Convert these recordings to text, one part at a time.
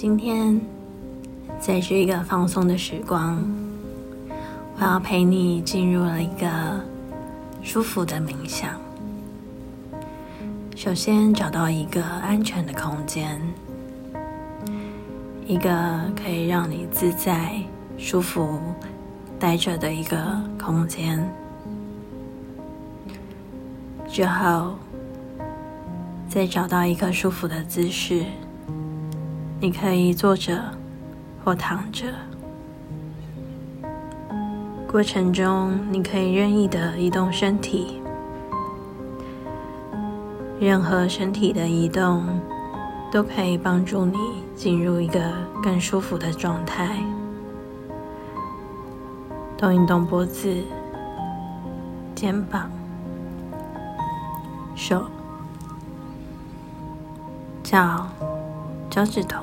今天这是一个放松的时光，我要陪你进入了一个舒服的冥想。首先找到一个安全的空间，一个可以让你自在舒服待着的一个空间。之后再找到一个舒服的姿势，你可以坐着或躺着，过程中你可以任意的移动身体，任何身体的移动都可以帮助你进入一个更舒服的状态。动一动脖子、肩膀、手、脚趾头，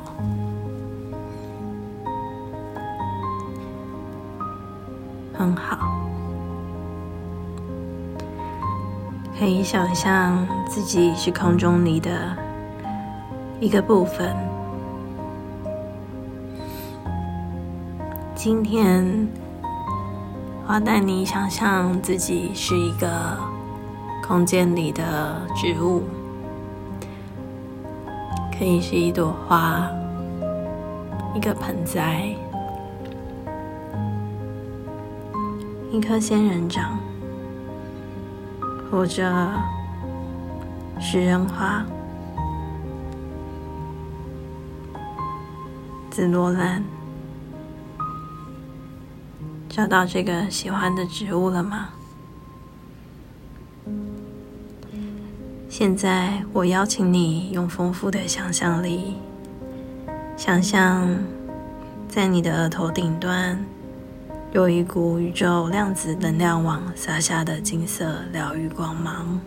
很好。可以想象自己是空中里的一个部分。今天我要带你想象自己是一个空间里的植物，可以是一朵花，一个盆栽，一颗仙人掌，或者食人花、紫罗兰。找到这个喜欢的植物了吗？现在我邀请你用丰富的想象力，想象在你的额头顶端有一股宇宙量子能量网洒下的金色疗愈光芒。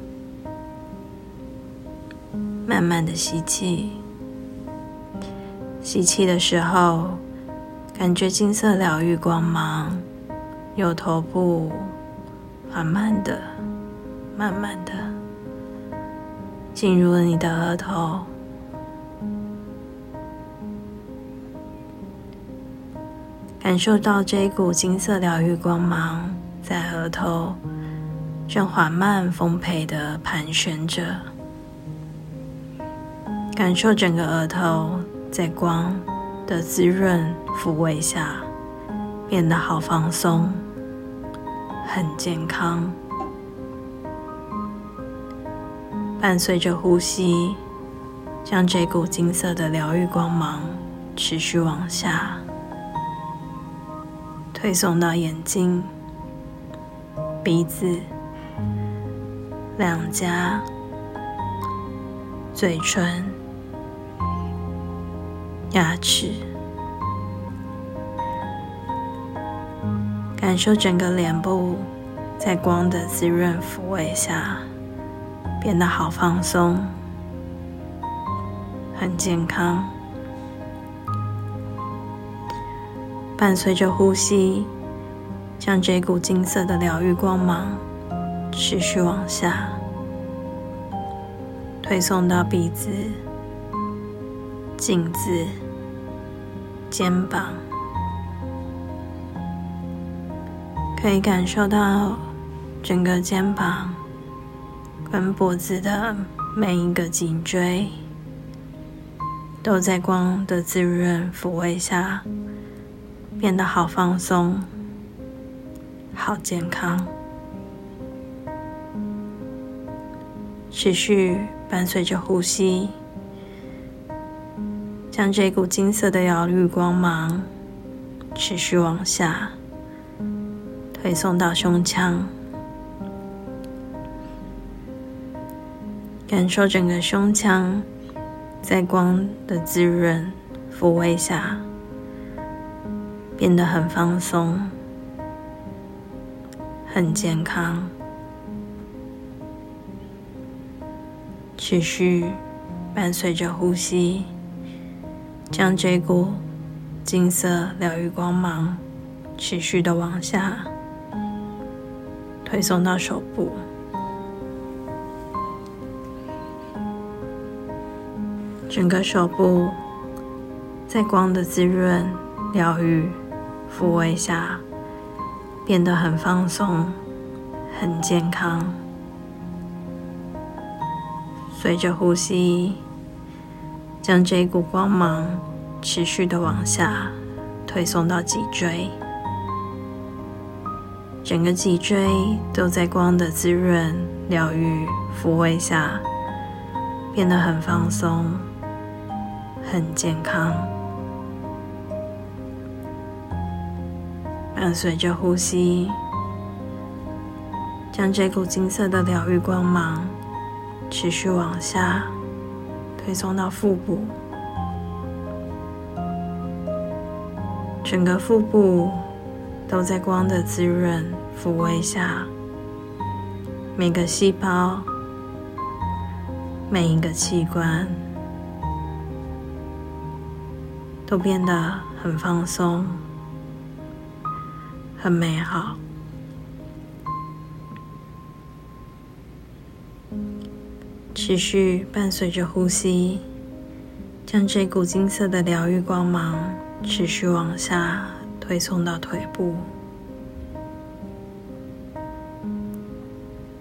慢慢的吸气，吸气的时候感觉金色疗愈光芒由头部慢慢的进入了你的额头。感受到这一股金色疗愈光芒在额头正缓慢丰沛的盘旋着，感受整个额头在光的滋润抚慰下变得好放松，很健康。伴随着呼吸，将这股金色的疗愈光芒持续往下推送到眼睛、鼻子、两颊、嘴唇、牙齿，感受整个脸部在光的滋润抚慰下变得好放松，很健康。伴随着呼吸，将这股金色的疗愈光芒持续往下推送到鼻子、颈子、肩膀，可以感受到整个肩膀跟脖子的每一个颈椎都在光的滋润抚慰下变得好放松，好健康。持续伴随着呼吸，将这股金色的疗愈光芒持续往下推送到胸腔，感受整个胸腔在光的滋润抚慰下变得很放松，很健康。持续伴随着呼吸，将这股金色疗愈光芒持续的往下推送到手部。整个手部在光的滋润、疗愈、抚慰下，变得很放松、很健康。随着呼吸，将这一股光芒持续的往下推送到脊椎，整个脊椎都在光的滋润、疗愈、抚慰下，变得很放松、很健康。伴随着呼吸，将这股金色的疗愈光芒持续往下推送到腹部，整个腹部都在光的滋润抚慰下，每个细胞、每一个器官都变得很放松、很美好。持续伴随着呼吸，将这股金色的疗愈光芒持续往下推送到腿部，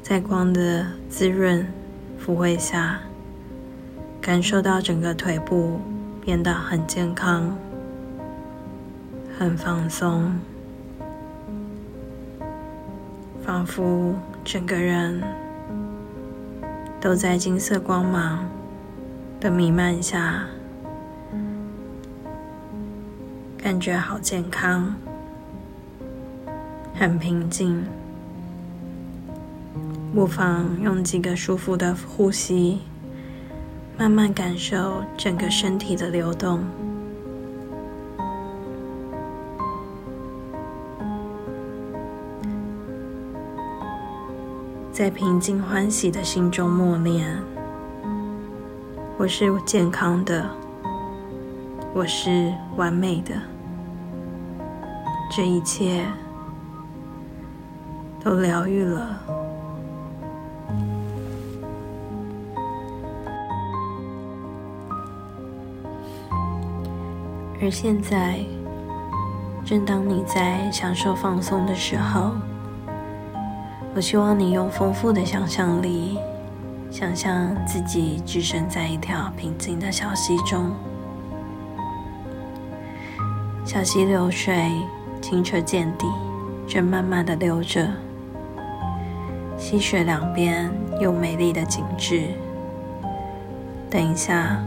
在光的滋润抚慰下，感受到整个腿部变得很健康、很放松，仿佛整个人都在金色光芒的弥漫下，感觉好健康，很平静。不妨用几个舒服的呼吸，慢慢感受整个身体的流动。在平静欢喜的心中默念：我是健康的，我是完美的，这一切都疗愈了。而现在，正当你在享受放松的时候，我希望你用丰富的想象力，想象自己置身在一条平静的小溪中。小溪流水清澈见底，正慢慢地流着，溪水两边有美丽的景致。等一下，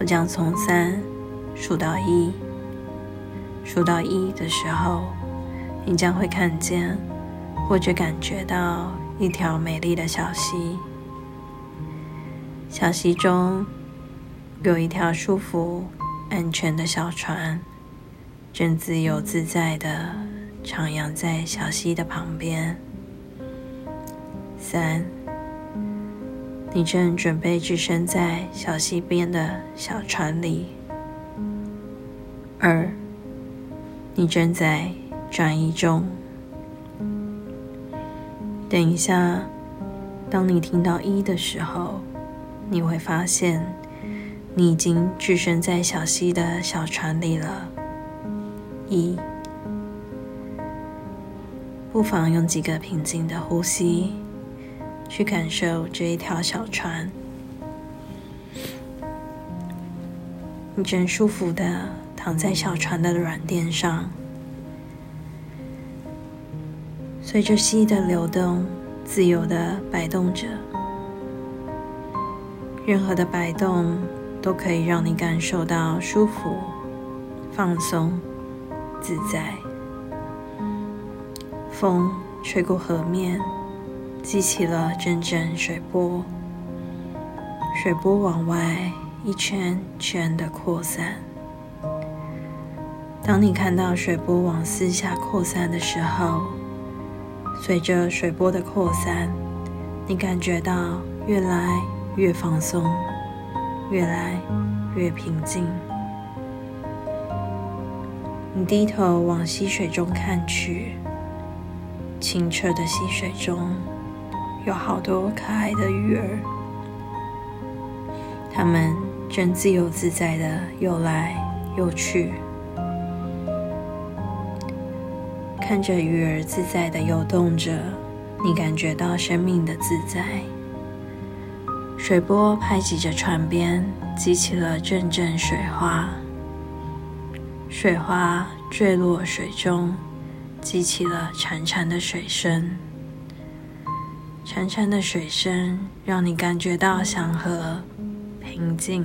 我将从3数到1，数到1的时候，你将会看见或者感觉到一条美丽的小溪，小溪中有一条舒服、安全的小船，正自由自在地徜徉在小溪的旁边。3，你正准备置身在小溪边的小船里。2，你正在转移中。等一下，当你听到1的时候，你会发现你已经置身在小溪的小船里了。1，不妨用几个平静的呼吸，去感受这一条小船。你正舒服地躺在小船的软垫上，随着溪的流动，自由地摆动着。任何的摆动都可以让你感受到舒服、放松、自在。风吹过河面，激起了阵阵水波，水波往外一圈圈地扩散。当你看到水波往四下扩散的时候，随着水波的扩散，你感觉到越来越放松，越来越平静。你低头往溪水中看去，清澈的溪水中有好多可爱的鱼儿，它们正自由自在地游来有趣，看着鱼儿自在地游动着，你感觉到生命的自在。水波拍击着船边，激起了阵阵水花，水花坠落水中，激起了潺潺的水声。潺潺的水声让你感觉到祥和、平静。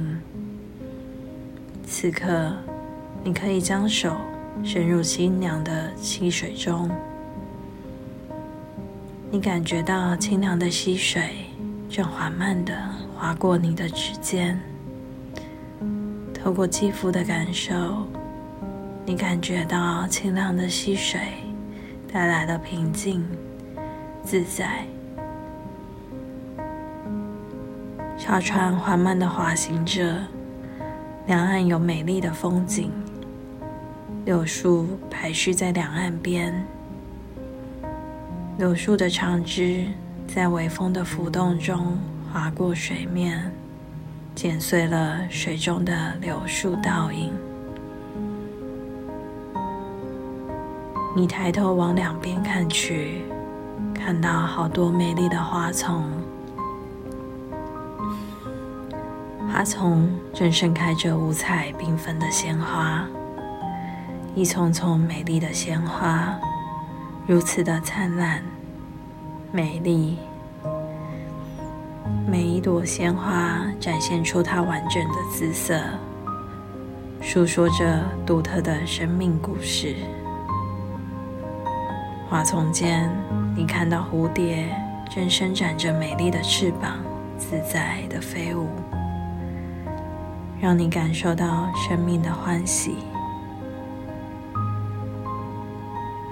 此刻，你可以将手伸入清凉的溪水中，你感觉到清凉的溪水正缓慢地划过你的指尖，透过肌肤的感受，你感觉到清凉的溪水带来了平静、自在。小船缓慢地滑行着，两岸有美丽的风景，柳树排序在两岸边，柳树的长枝在微风的浮动中划过水面，剪碎了水中的柳树倒影。你抬头往两边看去，看到好多美丽的花丛，花丛正盛开着五彩缤纷的鲜花，一丛丛美丽的鲜花如此的灿烂美丽，每一朵鲜花展现出它完整的姿色，诉说着独特的生命故事。花丛间，你看到蝴蝶正伸展着美丽的翅膀，自在的飞舞，让你感受到生命的欢喜。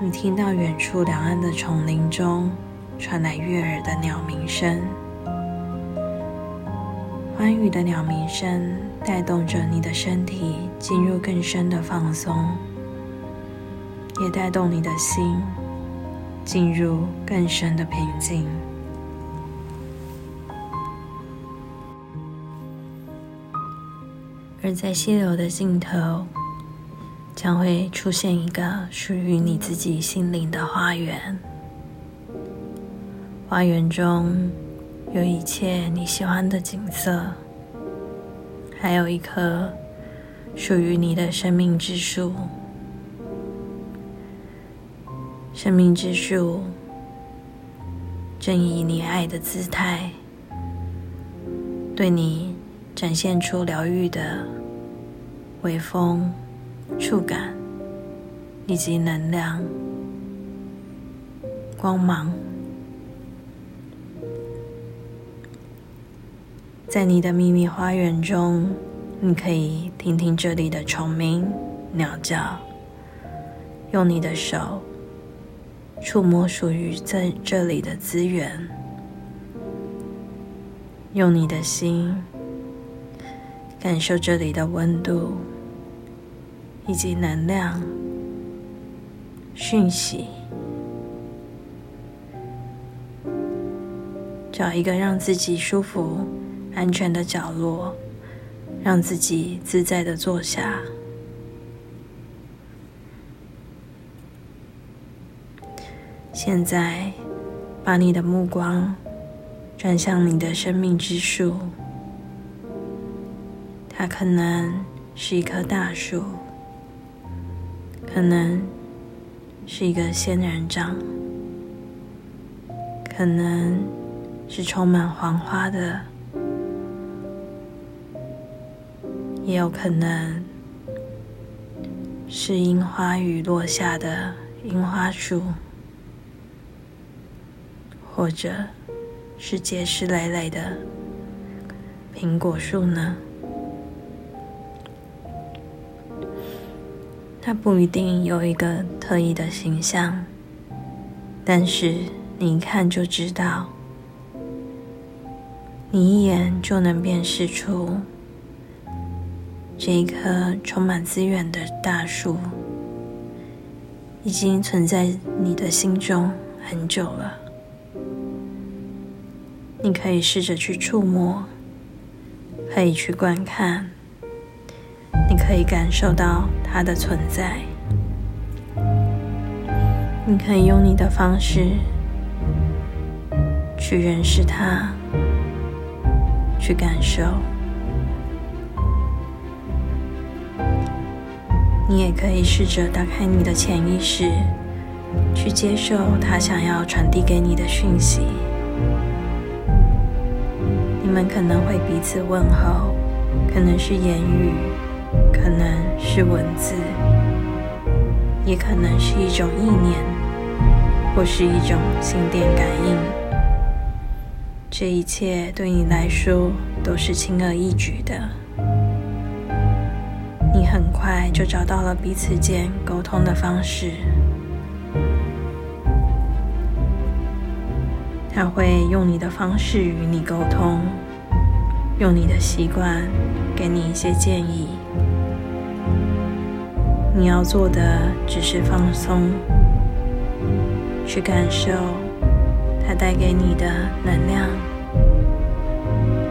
你听到远处两岸的丛林中传来悦耳的鸟鸣声，欢愉的鸟鸣声带动着你的身体进入更深的放松，也带动你的心进入更深的平静。而在溪流的尽头，将会出现一个属于你自己心灵的花园。花园中有一切你喜欢的景色，还有一棵属于你的生命之树。生命之树正以你爱的姿态，对你展现出疗愈的微风、触感以及能量、光芒。在你的秘密花园中，你可以听听这里的虫鸣、鸟叫，用你的手触摸属于这里的资源，用你的心感受这里的温度以及能量、讯息。找一个让自己舒服安全的角落，让自己自在地坐下，现在把你的目光转向你的生命之树，它可能是一棵大树，可能是一个仙人掌，可能是充满黄花的，也有可能是樱花雨落下的樱花树，或者是结实累累的苹果树呢？它不一定有一个特意的形象，但是你一看就知道，你一眼就能辨识出这一棵充满资源的大树，已经存在你的心中很久了。你可以试着去触摸，可以去观看，你可以感受到它的存在。你可以用你的方式去认识它，去感受。你也可以试着打开你的潜意识，去接受它想要传递给你的讯息。你们可能会彼此问候，可能是言语，可能是文字，也可能是一种意念，或是一种心电感应。这一切对你来说都是轻而易举的。你很快就找到了彼此间沟通的方式，他会用你的方式与你沟通，用你的习惯给你一些建议。你要做的只是放松，去感受它带给你的能量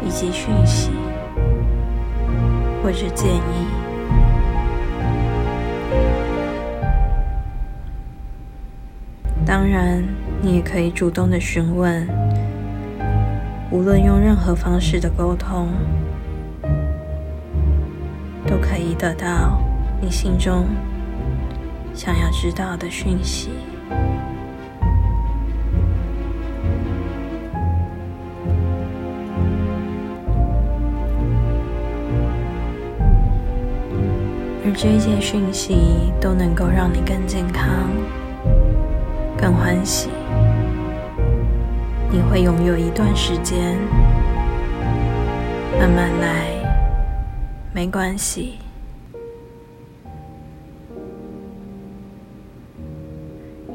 以及讯息或者建议。当然你也可以主动的询问，无论用任何方式的沟通，都可以得到你心中想要知道的讯息。而这些讯息都能够让你更健康，更欢喜。你会拥有一段时间，慢慢来，没关系。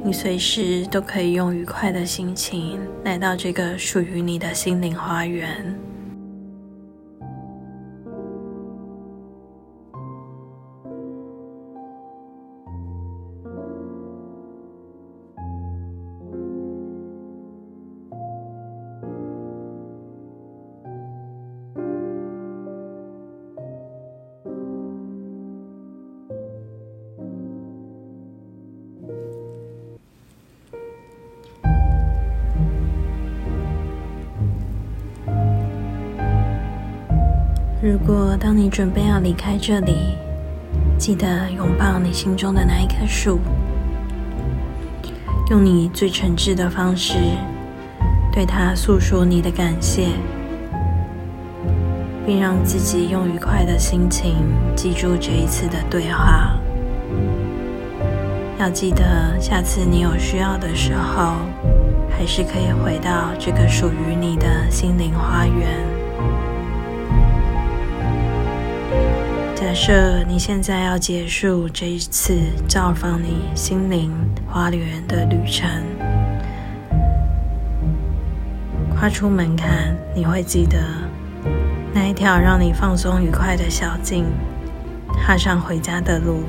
你随时都可以用愉快的心情来到这个属于你的心灵花园。如果当你准备要离开这里，记得拥抱你心中的那一棵树，用你最诚挚的方式对它诉说你的感谢，并让自己用愉快的心情记住这一次的对话。要记得下次你有需要的时候，还是可以回到这个属于你的心灵花园。假设你现在要结束这一次造访你心灵花园的旅程，跨出门槛，你会记得那一条让你放松愉快的小径，踏上回家的路，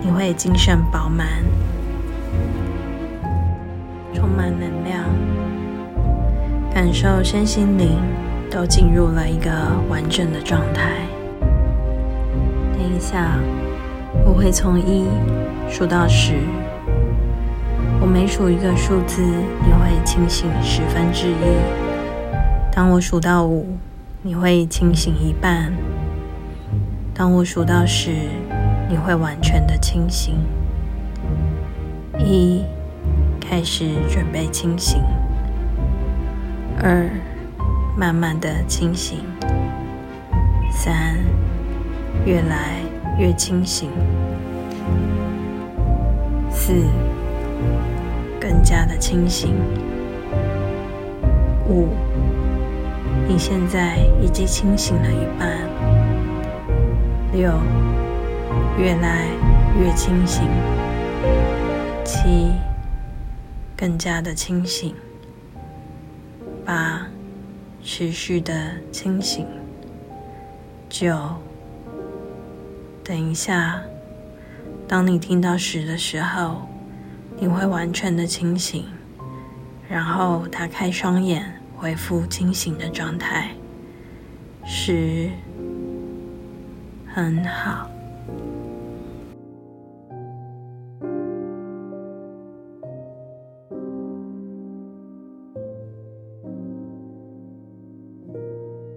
你会精神饱满，充满能量，感受身心灵都进入了一个完整的状态。等一下，我会从1数到10，我每数一个数字，你会清醒1/10；当我数到5，你会清醒一半；当我数到10，你会完全的清醒。1，开始准备清醒；2，慢慢的清醒；3，越来越清醒；4，更加的清醒；5，你现在已经清醒了一半；6，越来越清醒；7，更加的清醒；8，持续的清醒；9，等一下，当你听到10的时候，你会完全的清醒，然后打开双眼，恢复清醒的状态。10，很好。